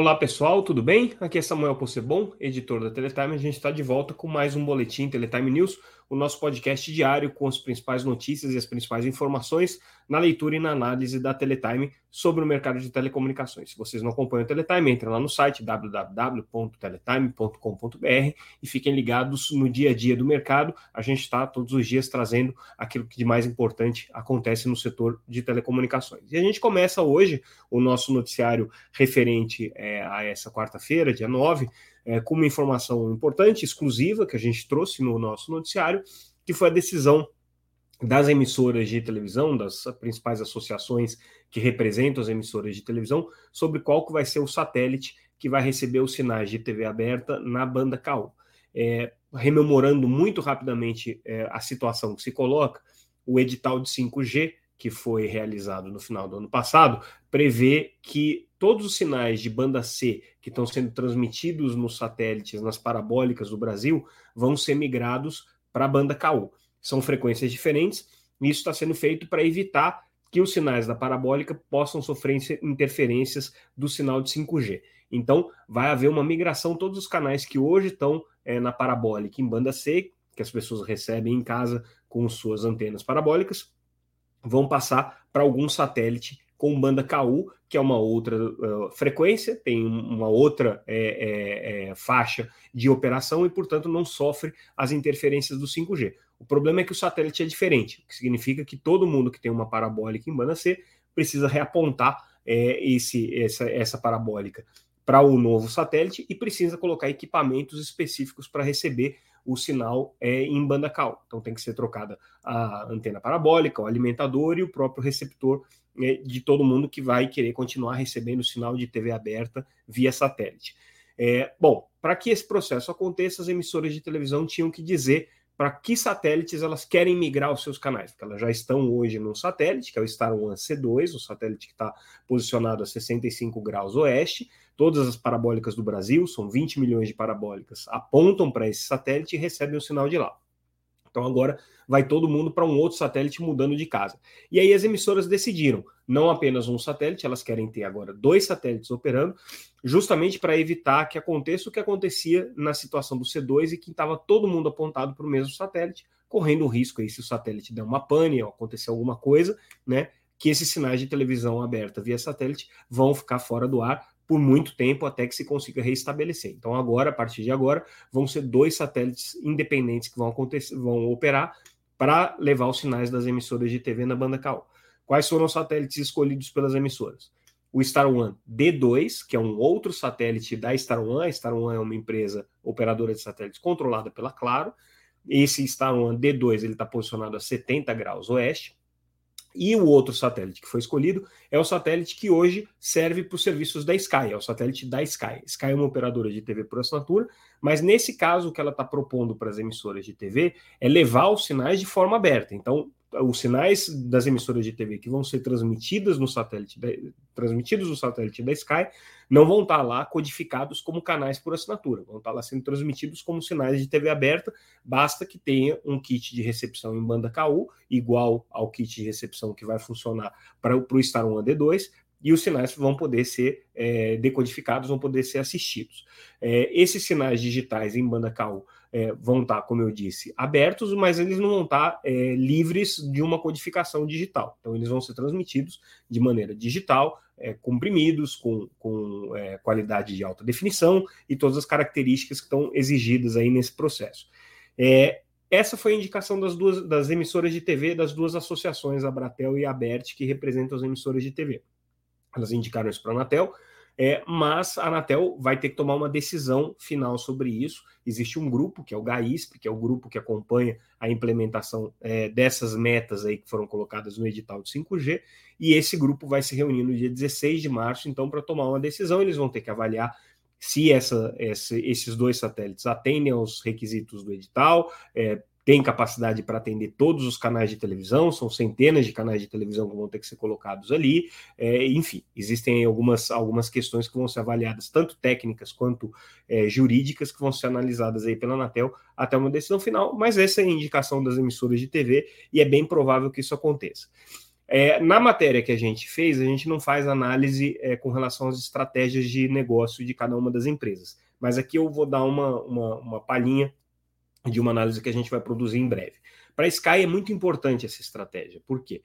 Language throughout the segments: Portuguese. Olá pessoal, tudo bem? Aqui é Samuel Possebon, editor da Teletime. A gente está de volta com mais um boletim Teletime News, o nosso podcast diário com as principais notícias e as principais informações na leitura e na análise da Teletime sobre o mercado de telecomunicações. Se vocês não acompanham o Teletime, entrem lá no site www.teletime.com.br e fiquem ligados no dia a dia do mercado. A gente está todos os dias trazendo aquilo que de mais importante acontece no setor de telecomunicações. E a gente começa hoje o nosso noticiário referente a essa quarta-feira, dia 9, com uma informação importante, exclusiva, que a gente trouxe no nosso noticiário, que foi a decisão das emissoras de televisão, das principais associações que representam as emissoras de televisão, sobre qual que vai ser o satélite que vai receber os sinais de TV aberta na banda KO. Rememorando muito rapidamente a situação que se coloca, o edital de 5G, que foi realizado no final do ano passado, prevê que todos os sinais de banda C que estão sendo transmitidos nos satélites, nas parabólicas do Brasil, vão ser migrados para a banda KO. São frequências diferentes, e isso está sendo feito para evitar que os sinais da parabólica possam sofrer interferências do sinal de 5G. Então, vai haver uma migração, todos os canais que hoje estão na parabólica em banda C, que as pessoas recebem em casa com suas antenas parabólicas, vão passar para algum satélite com banda KU, que é uma outra frequência, tem uma outra faixa de operação e, portanto, não sofre as interferências do 5G. O problema é que o satélite é diferente, o que significa que todo mundo que tem uma parabólica em banda C precisa reapontar essa parabólica para o novo satélite e precisa colocar equipamentos específicos para receber o sinal em banda KU. Então tem que ser trocada a antena parabólica, o alimentador e o próprio receptor de todo mundo que vai querer continuar recebendo o sinal de TV aberta via satélite. Bom, para que esse processo aconteça, as emissoras de televisão tinham que dizer para que satélites elas querem migrar os seus canais, porque elas já estão hoje num satélite, que é o Star One C2, um satélite que está posicionado a 65 graus oeste. Todas as parabólicas do Brasil, são 20 milhões de parabólicas, apontam para esse satélite e recebem o sinal de lá. Então agora vai todo mundo para um outro satélite mudando de casa. E aí as emissoras decidiram, não apenas um satélite, elas querem ter agora 2 satélites operando, justamente para evitar que aconteça o que acontecia na situação do C2 e que estava todo mundo apontado para o mesmo satélite, correndo o risco aí, se o satélite der uma pane ou acontecer alguma coisa, né, que esses sinais de televisão aberta via satélite vão ficar fora do ar por muito tempo até que se consiga reestabelecer. Então agora, a partir de agora, vão ser 2 satélites independentes que vão operar para levar os sinais das emissoras de TV na banda KO. Quais foram os satélites escolhidos pelas emissoras? O Star One D2, que é um outro satélite da Star One. A Star One é uma empresa operadora de satélites controlada pela Claro. Esse Star One D2 ele está posicionado a 70 graus oeste. E o outro satélite que foi escolhido é o satélite que hoje serve para os serviços da Sky, é o satélite da Sky. Sky é uma operadora de TV por assinatura, mas nesse caso o que ela está propondo para as emissoras de TV é levar os sinais de forma aberta. Então, os sinais das emissoras de TV que vão ser transmitidos no satélite da Sky não vão estar lá codificados como canais por assinatura, vão estar lá sendo transmitidos como sinais de TV aberta, basta que tenha um kit de recepção em banda KU, igual ao kit de recepção que vai funcionar para o Star One D2, e os sinais vão poder ser decodificados, vão poder ser assistidos. Esses sinais digitais em banda KU vão estar, como eu disse, abertos, mas eles não vão estar livres de uma codificação digital. Então, eles vão ser transmitidos de maneira digital, comprimidos, com qualidade de alta definição e todas as características que estão exigidas aí nesse processo. Essa foi a indicação das emissoras de TV, das 2 associações, a Abratel e a ABERT, que representam as emissoras de TV. Elas indicaram isso para a Anatel, mas a Anatel vai ter que tomar uma decisão final sobre isso. Existe um grupo, que é o GAISP, que é o grupo que acompanha a implementação dessas metas aí que foram colocadas no edital de 5G, e esse grupo vai se reunir no dia 16 de março, então, para tomar uma decisão. Eles vão ter que avaliar se esses 2 satélites atendem aos requisitos do edital, tem capacidade para atender todos os canais de televisão, são centenas de canais de televisão que vão ter que ser colocados ali, enfim, existem algumas questões que vão ser avaliadas, tanto técnicas quanto jurídicas, que vão ser analisadas aí pela Anatel até uma decisão final, mas essa é a indicação das emissoras de TV e é bem provável que isso aconteça. Na matéria que a gente fez, a gente não faz análise com relação às estratégias de negócio de cada uma das empresas. Mas aqui eu vou dar uma palhinha de uma análise que a gente vai produzir em breve. Para a Sky é muito importante essa estratégia, porque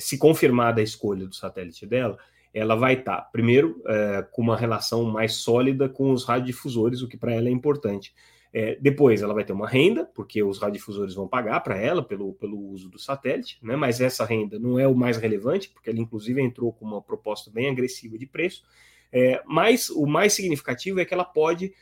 se confirmada a escolha do satélite dela, ela vai estar, primeiro, com uma relação mais sólida com os radiodifusores, o que para ela é importante. Depois, ela vai ter uma renda, porque os radiodifusores vão pagar para ela pelo uso do satélite, né? Mas essa renda não é o mais relevante, porque ela, inclusive, entrou com uma proposta bem agressiva de preço. Mas o mais significativo é que ela pode,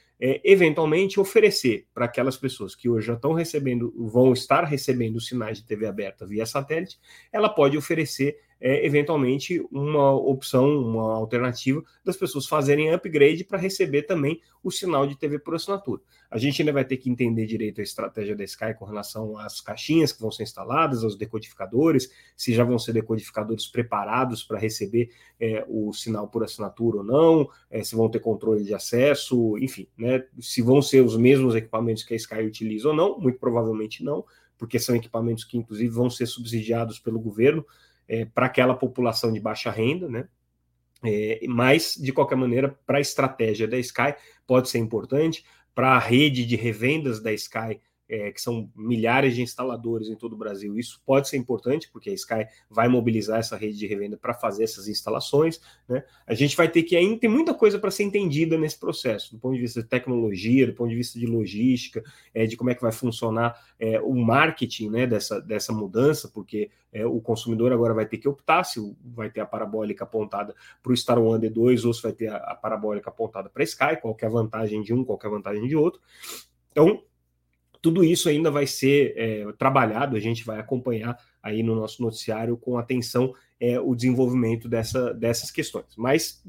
eventualmente, oferecer para aquelas pessoas que hoje já estão recebendo, vão estar recebendo sinais de TV aberta via satélite, ela pode oferecer, eventualmente, uma opção, uma alternativa das pessoas fazerem upgrade para receber também o sinal de TV por assinatura. A gente ainda vai ter que entender direito a estratégia da Sky com relação às caixinhas que vão ser instaladas, aos decodificadores, se já vão ser decodificadores preparados para receber o sinal por assinatura ou não, se vão ter controle de acesso, enfim, né, se vão ser os mesmos equipamentos que a Sky utiliza ou não, muito provavelmente não, porque são equipamentos que, inclusive, vão ser subsidiados pelo governo, para aquela população de baixa renda, né? Mas, de qualquer maneira, para a estratégia da Sky pode ser importante, para a rede de revendas da Sky, que são milhares de instaladores em todo o Brasil, isso pode ser importante, porque a Sky vai mobilizar essa rede de revenda para fazer essas instalações, né? A gente vai ter que ainda tem muita coisa para ser entendida nesse processo, do ponto de vista de tecnologia, do ponto de vista de logística, de como é que vai funcionar o marketing, né, dessa mudança, porque o consumidor agora vai ter que optar se vai ter a parabólica apontada para o Star One D2 ou se vai ter a parabólica apontada para a Sky, qual que é a vantagem de um, qual que é a vantagem de outro. Então, tudo isso ainda vai ser trabalhado, a gente vai acompanhar aí no nosso noticiário com atenção o desenvolvimento dessas questões. Mas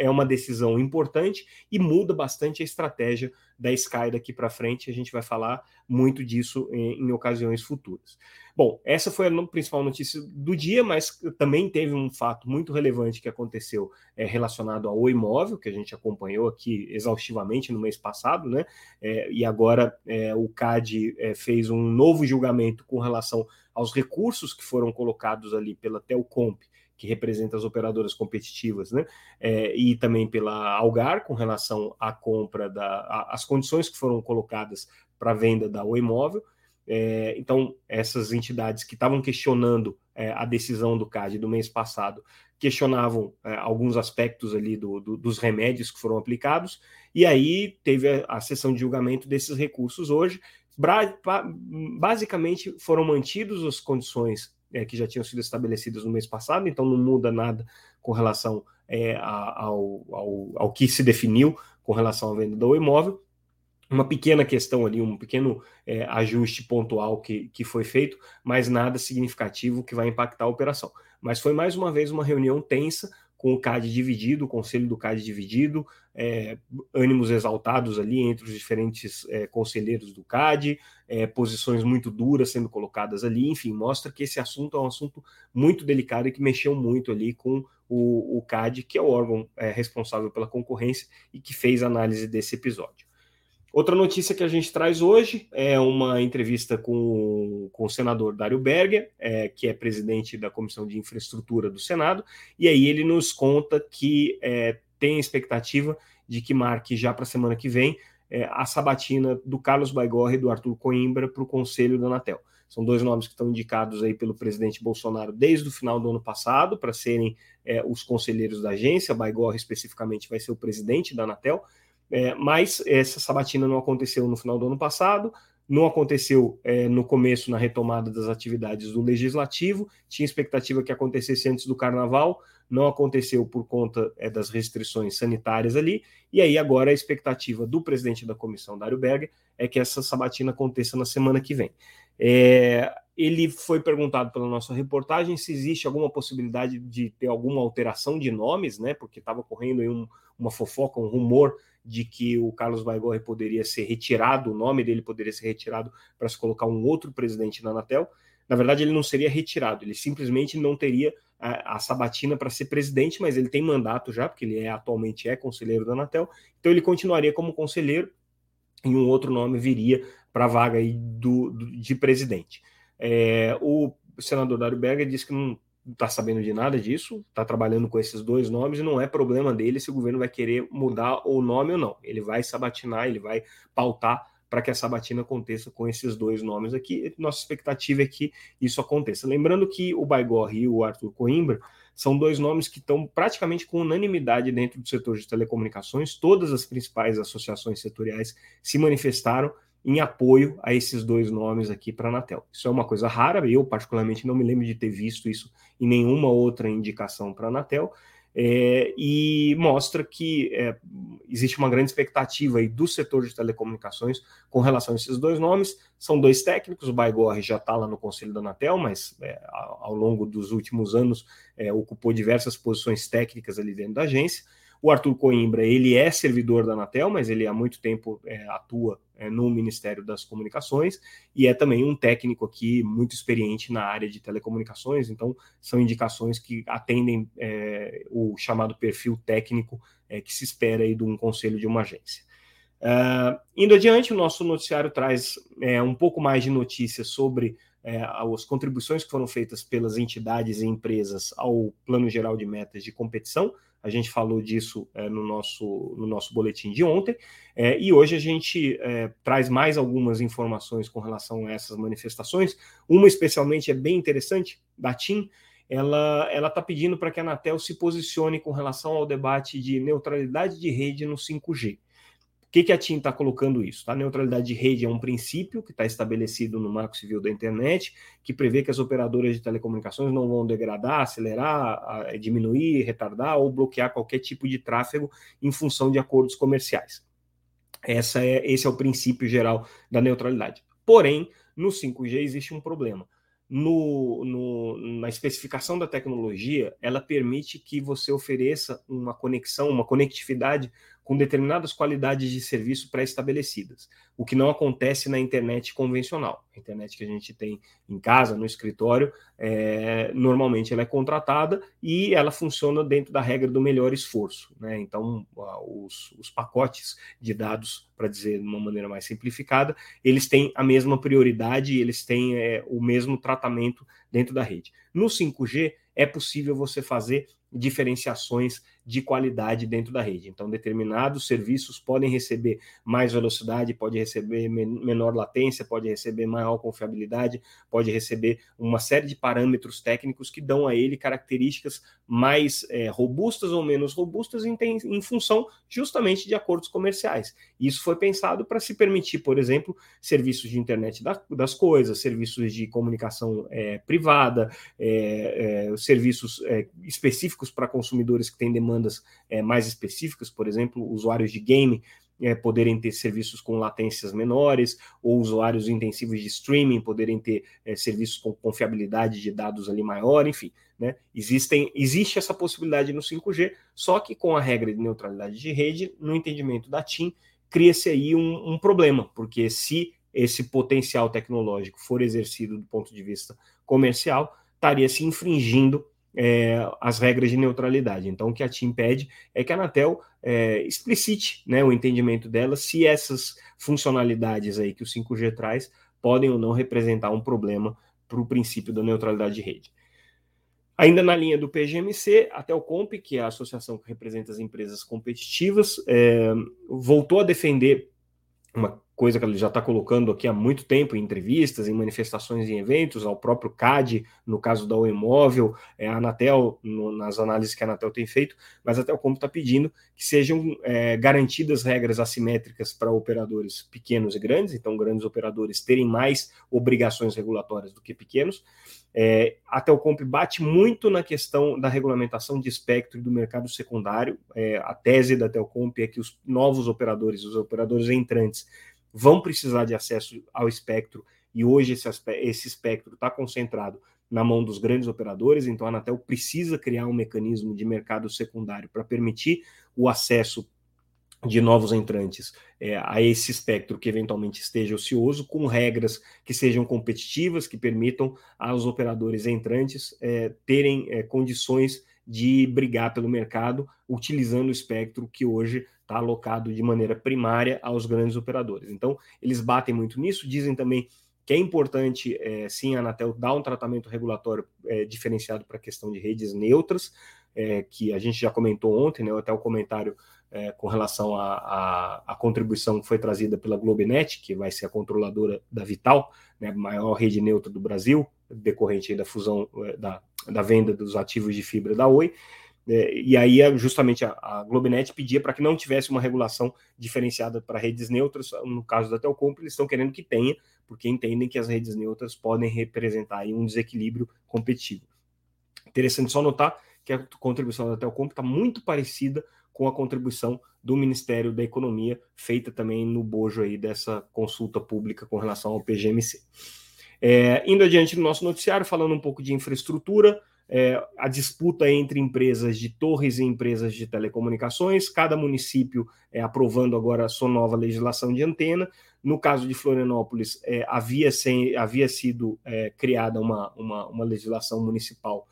é uma decisão importante e muda bastante a estratégia da Sky daqui para frente, a gente vai falar muito disso em ocasiões futuras. Bom, essa foi a principal notícia do dia, mas também teve um fato muito relevante que aconteceu relacionado ao Oi Móvel, que a gente acompanhou aqui exaustivamente no mês passado, né? E agora o CAD fez um novo julgamento com relação aos recursos que foram colocados ali pela Telcomp, que representa as operadoras competitivas, né? E também pela Algar, com relação à compra, às condições que foram colocadas para a venda da Oi Móvel. Então, essas entidades que estavam questionando a decisão do CAD do mês passado, questionavam alguns aspectos ali dos remédios que foram aplicados, e aí teve a sessão de julgamento desses recursos hoje. Basicamente, foram mantidas as condições que já tinham sido estabelecidas no mês passado, então não muda nada com relação ao que se definiu com relação à venda do imóvel. Uma pequena questão ali, um pequeno ajuste pontual que foi feito, mas nada significativo que vai impactar a operação. Mas foi mais uma vez uma reunião tensa, com o CAD dividido, o conselho do CAD dividido, ânimos exaltados ali entre os diferentes conselheiros do CAD, posições muito duras sendo colocadas ali, enfim, mostra que esse assunto é um assunto muito delicado e que mexeu muito ali com o CAD, que é o órgão responsável pela concorrência e que fez a análise desse episódio. Outra notícia que a gente traz hoje é uma entrevista com o senador Dário Berger, que é presidente da Comissão de Infraestrutura do Senado, e aí ele nos conta que tem expectativa de que marque já para a semana que vem a sabatina do Carlos Baigorri e do Arthur Coimbra para o Conselho da Anatel. São dois nomes que estão indicados aí pelo presidente Bolsonaro desde o final do ano passado para serem os conselheiros da agência. Baigorri especificamente vai ser o presidente da Anatel, mas essa sabatina não aconteceu no final do ano passado, não aconteceu no começo, na retomada das atividades do Legislativo, tinha expectativa que acontecesse antes do Carnaval, não aconteceu por conta das restrições sanitárias ali, e aí agora a expectativa do presidente da comissão, Dário Berger, é que essa sabatina aconteça na semana que vem. Ele foi perguntado pela nossa reportagem se existe alguma possibilidade de ter alguma alteração de nomes, né, porque estava correndo aí uma fofoca, um rumor de que o Carlos Baigorri poderia ser retirado, o nome dele poderia ser retirado para se colocar um outro presidente na Anatel. Na verdade, ele não seria retirado, ele simplesmente não teria a sabatina para ser presidente, mas ele tem mandato já, porque ele atualmente é conselheiro da Anatel, então ele continuaria como conselheiro e um outro nome viria para a vaga aí de presidente. O senador Dário Berger disse que não não está sabendo de nada disso, está trabalhando com esses dois nomes e não é problema dele se o governo vai querer mudar o nome ou não. Ele vai sabatinar, ele vai pautar para que a sabatina aconteça com esses dois nomes aqui. Nossa expectativa é que isso aconteça. Lembrando que o Baigorri e o Arthur Coimbra são dois nomes que estão praticamente com unanimidade dentro do setor de telecomunicações. Todas as principais associações setoriais se manifestaram em apoio a esses dois nomes aqui para a Anatel. Isso é uma coisa rara, eu particularmente não me lembro de ter visto isso em nenhuma outra indicação para a Anatel, e mostra que existe uma grande expectativa aí do setor de telecomunicações com relação a esses dois nomes. São dois técnicos, o Baigorri já está lá no Conselho da Anatel, mas ao longo dos últimos anos ocupou diversas posições técnicas ali dentro da agência. O Arthur Coimbra, ele é servidor da Anatel, mas ele há muito tempo atua no Ministério das Comunicações e é também um técnico aqui muito experiente na área de telecomunicações, então são indicações que atendem o chamado perfil técnico que se espera aí de um conselho de uma agência. Indo adiante, o nosso noticiário traz um pouco mais de notícias sobre as contribuições que foram feitas pelas entidades e empresas ao Plano Geral de Metas de Competição. A gente falou disso no nosso boletim de ontem, e hoje a gente traz mais algumas informações com relação a essas manifestações. Uma especialmente é bem interessante, da TIM. Ela está pedindo para que a Anatel se posicione com relação ao debate de neutralidade de rede no 5G. Por que a TIM está colocando isso? Tá? Neutralidade de rede é um princípio que está estabelecido no Marco Civil da Internet, que prevê que as operadoras de telecomunicações não vão degradar, acelerar, diminuir, retardar ou bloquear qualquer tipo de tráfego em função de acordos comerciais. Esse é o princípio geral da neutralidade. Porém, no 5G existe um problema. Na especificação da tecnologia, ela permite que você ofereça uma conexão, uma conectividade com determinadas qualidades de serviço pré-estabelecidas, o que não acontece na internet convencional. A internet que a gente tem em casa, no escritório, normalmente ela é contratada e ela funciona dentro da regra do melhor esforço, né? Então, os pacotes de dados, para dizer de uma maneira mais simplificada, eles têm a mesma prioridade, eles têm o mesmo tratamento dentro da rede. No 5G, é possível você fazer diferenciações de qualidade dentro da rede. Então, determinados serviços podem receber mais velocidade, pode receber menor latência, pode receber maior confiabilidade, pode receber uma série de parâmetros técnicos que dão a ele características mais robustas ou menos robustas em função justamente de acordos comerciais. Isso foi pensado para se permitir, por exemplo, serviços de internet das coisas, serviços de comunicação privada, serviços específicos para consumidores que têm demandas mais específicas, por exemplo, usuários de game poderem ter serviços com latências menores, ou usuários intensivos de streaming poderem ter serviços com confiabilidade de dados ali maior, enfim, né? Existe essa possibilidade no 5G, só que com a regra de neutralidade de rede, no entendimento da TIM, cria-se aí um problema, porque se esse potencial tecnológico for exercido do ponto de vista comercial, estaria se infringindo as regras de neutralidade. Então, o que a TIM pede é que a Anatel explicite, né, o entendimento dela, se essas funcionalidades aí que o 5G traz podem ou não representar um problema para o princípio da neutralidade de rede. Ainda na linha do PGMC, a Telcomp, que é a associação que representa as empresas competitivas, voltou a defender uma coisa que ele já está colocando aqui há muito tempo em entrevistas, em manifestações, em eventos, ao próprio Cade, no caso da Oi Móvel, a Anatel, nas análises que a Anatel tem feito, mas a Telcomp está pedindo que sejam garantidas regras assimétricas para operadores pequenos e grandes, então grandes operadores terem mais obrigações regulatórias do que pequenos. A Telcomp bate muito na questão da regulamentação de espectro e do mercado secundário. A tese da Telcomp é que os novos operadores, os operadores entrantes, vão precisar de acesso ao espectro, e hoje esse espectro está concentrado na mão dos grandes operadores, então a Anatel precisa criar um mecanismo de mercado secundário para permitir o acesso de novos entrantes a esse espectro que eventualmente esteja ocioso, com regras que sejam competitivas, que permitam aos operadores entrantes terem condições de brigar pelo mercado, utilizando o espectro que hoje está alocado de maneira primária aos grandes operadores. Então, eles batem muito nisso, dizem também que é importante, sim, a Anatel dar um tratamento regulatório diferenciado para a questão de redes neutras, que a gente já comentou ontem, né, até o comentário com relação à contribuição que foi trazida pela GloboNet, que vai ser a controladora da Vital, né, maior rede neutra do Brasil, decorrente aí da fusão, da venda dos ativos de fibra da Oi, e aí justamente a GloboNet pedia para que não tivesse uma regulação diferenciada para redes neutras. No caso da Telcomp, eles estão querendo que tenha, porque entendem que as redes neutras podem representar aí um desequilíbrio competitivo. Interessante só notar que a contribuição da Telcomp está muito parecida com a contribuição do Ministério da Economia, feita também no bojo aí dessa consulta pública com relação ao PGMC. Indo adiante no nosso noticiário, falando um pouco de infraestrutura, a disputa entre empresas de torres e empresas de telecomunicações, cada município aprovando agora a sua nova legislação de antena. No caso de Florianópolis, havia sido criada uma legislação municipal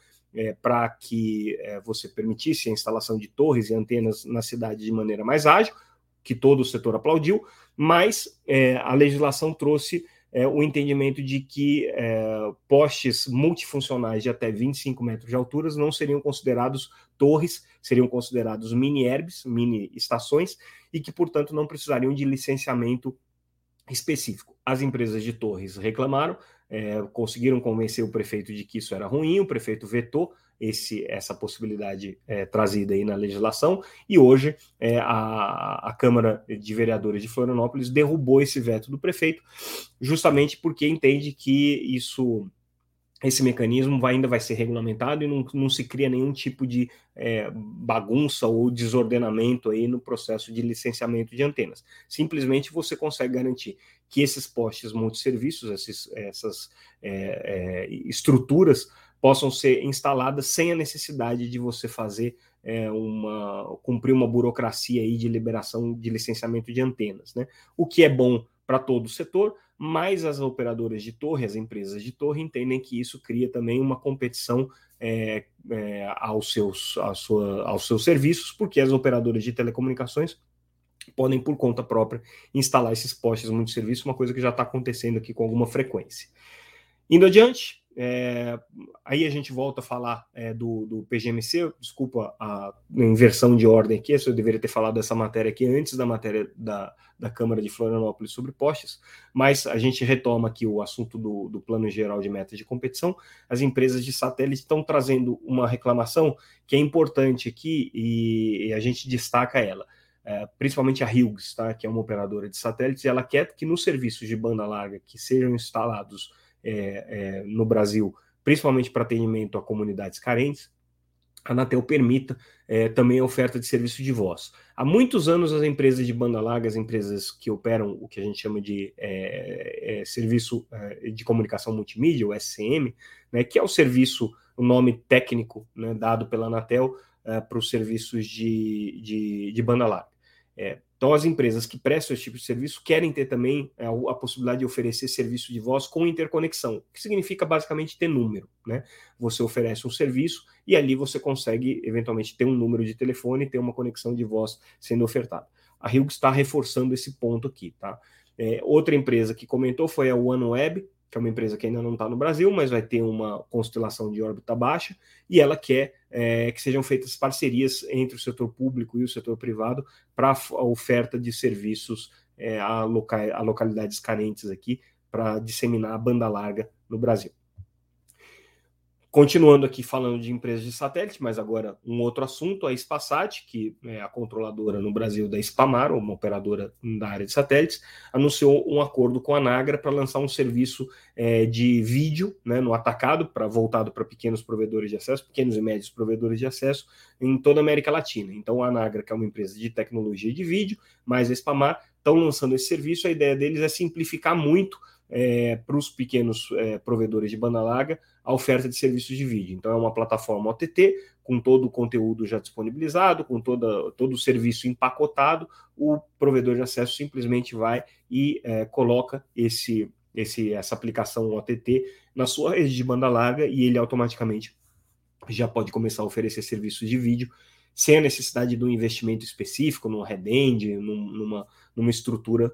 para que você permitisse a instalação de torres e antenas na cidade de maneira mais ágil, que todo o setor aplaudiu, mas a legislação trouxe o entendimento de que postes multifuncionais de até 25 metros de altura não seriam considerados torres, seriam considerados mini-ERBs, mini-estações, e que, portanto, não precisariam de licenciamento específico. As empresas de torres reclamaram, conseguiram convencer o prefeito de que isso era ruim, o prefeito vetou essa possibilidade trazida aí na legislação, e hoje a Câmara de Vereadores de Florianópolis derrubou esse veto do prefeito, justamente porque entende que esse mecanismo ainda vai ser regulamentado e não se cria nenhum tipo de bagunça ou desordenamento aí no processo de licenciamento de antenas. Simplesmente você consegue garantir que esses postes multisserviços, essas estruturas, possam ser instaladas sem a necessidade de você fazer cumprir uma burocracia aí de liberação de licenciamento de antenas, né? O que é bom para todo o setor, mas as operadoras de torre, as empresas de torre, entendem que isso cria também uma competição aos seus serviços, porque as operadoras de telecomunicações podem, por conta própria, instalar esses postes multisserviço, uma coisa que já está acontecendo aqui com alguma frequência. Indo adiante, aí a gente volta a falar do PGMC, desculpa a inversão de ordem aqui, eu deveria ter falado dessa matéria aqui antes da matéria da Câmara de Florianópolis sobre postes, mas a gente retoma aqui o assunto do Plano Geral de Metas de Competição. As empresas de satélite estão trazendo uma reclamação que é importante aqui e a gente destaca ela. Principalmente a Hughes, tá, que é uma operadora de satélites, e ela quer que nos serviços de banda larga que sejam instalados no Brasil, principalmente para atendimento a comunidades carentes, a Anatel permita também a oferta de serviço de voz. Há muitos anos as empresas de banda larga, as empresas que operam o que a gente chama de serviço de comunicação multimídia, o SCM, né, que é o serviço, o nome técnico, né, dado pela Anatel para os serviços de banda larga. Então, as empresas que prestam esse tipo de serviço querem ter também a possibilidade de oferecer serviço de voz com interconexão, que significa basicamente ter número, né? Você oferece um serviço e ali você consegue, eventualmente, ter um número de telefone e ter uma conexão de voz sendo ofertada. A Hughes está reforçando esse ponto aqui, tá? Outra empresa que comentou foi a OneWeb, que é uma empresa que ainda não está no Brasil, mas vai ter uma constelação de órbita baixa, e ela quer que sejam feitas parcerias entre o setor público e o setor privado para a oferta de serviços a localidades carentes aqui, para disseminar a banda larga no Brasil. Continuando aqui falando de empresas de satélite, mas agora um outro assunto, a Spasat, que é a controladora no Brasil da Spamar, uma operadora da área de satélites, anunciou um acordo com a Anagra para lançar um serviço de vídeo, né, no atacado, voltado para pequenos provedores de acesso, pequenos e médios provedores de acesso, em toda a América Latina. Então a Anagra, que é uma empresa de tecnologia de vídeo, mais a Spamar, estão lançando esse serviço. A ideia deles é simplificar muito para os pequenos provedores de banda larga a oferta de serviços de vídeo. Então é uma plataforma OTT, com todo o conteúdo já disponibilizado, com todo o serviço empacotado. O provedor de acesso simplesmente vai e coloca essa aplicação OTT na sua rede de banda larga e ele automaticamente já pode começar a oferecer serviços de vídeo sem a necessidade de um investimento específico, numa redend, numa estrutura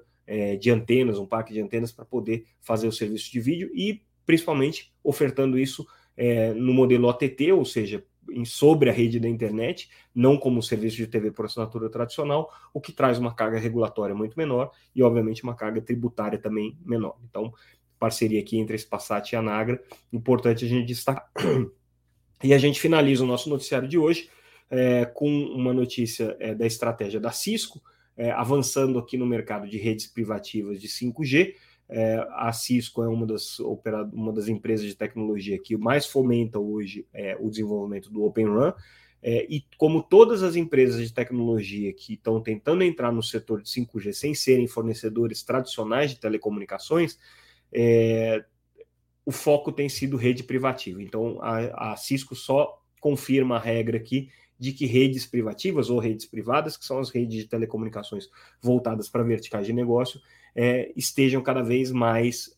de antenas, um parque de antenas para poder fazer o serviço de vídeo e, principalmente, ofertando isso no modelo OTT, ou seja, sobre a rede da internet, não como serviço de TV por assinatura tradicional, o que traz uma carga regulatória muito menor e, obviamente, uma carga tributária também menor. Então, parceria aqui entre Spasat e Anagra, importante a gente destacar. E a gente finaliza o nosso noticiário de hoje com uma notícia da estratégia da Cisco, avançando aqui no mercado de redes privativas de 5G. A Cisco é uma das empresas de tecnologia que mais fomenta hoje o desenvolvimento do Open RAN, e como todas as empresas de tecnologia que estão tentando entrar no setor de 5G sem serem fornecedores tradicionais de telecomunicações, o foco tem sido rede privativa. Então, a Cisco só confirma a regra aqui de que redes privativas ou redes privadas, que são as redes de telecomunicações voltadas para verticais de negócio, estejam cada vez mais,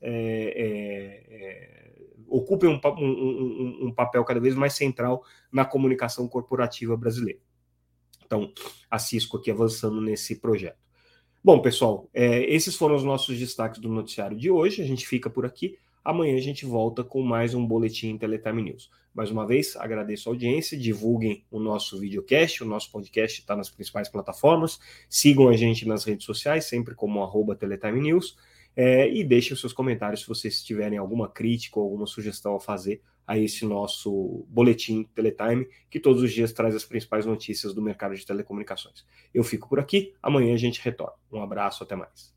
ocupem um papel cada vez mais central na comunicação corporativa brasileira. Então, a Cisco aqui avançando nesse projeto. Bom, pessoal, esses foram os nossos destaques do noticiário de hoje, a gente fica por aqui. Amanhã a gente volta com mais um Boletim Teletime News. Mais uma vez, agradeço a audiência, divulguem o nosso videocast, o nosso podcast está nas principais plataformas, sigam a gente nas redes sociais, sempre como @teletimenews, e deixem os seus comentários se vocês tiverem alguma crítica ou alguma sugestão a fazer a esse nosso Boletim Teletime, que todos os dias traz as principais notícias do mercado de telecomunicações. Eu fico por aqui, amanhã a gente retorna. Um abraço, até mais.